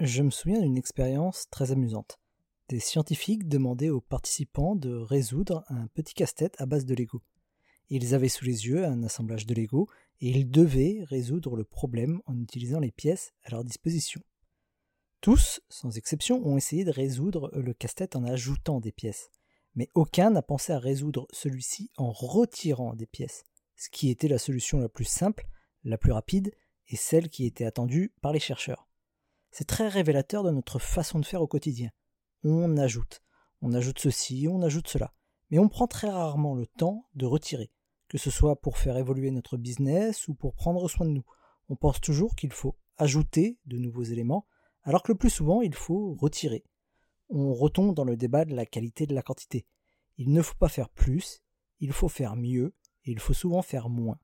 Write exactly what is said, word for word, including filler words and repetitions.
Je me souviens d'une expérience très amusante. Des scientifiques demandaient aux participants de résoudre un petit casse-tête à base de Lego. Ils avaient sous les yeux un assemblage de Lego et ils devaient résoudre le problème en utilisant les pièces à leur disposition. Tous, sans exception, ont essayé de résoudre le casse-tête en ajoutant des pièces, mais aucun n'a pensé à résoudre celui-ci en retirant des pièces, ce qui était la solution la plus simple, la plus rapide et celle qui était attendue par les chercheurs. C'est très révélateur de notre façon de faire au quotidien. On ajoute, on ajoute ceci, on ajoute cela, mais on prend très rarement le temps de retirer, que ce soit pour faire évoluer notre business ou pour prendre soin de nous. On pense toujours qu'il faut ajouter de nouveaux éléments, alors que le plus souvent il faut retirer. On retombe dans le débat de la qualité de la quantité. Il ne faut pas faire plus, il faut faire mieux et il faut souvent faire moins.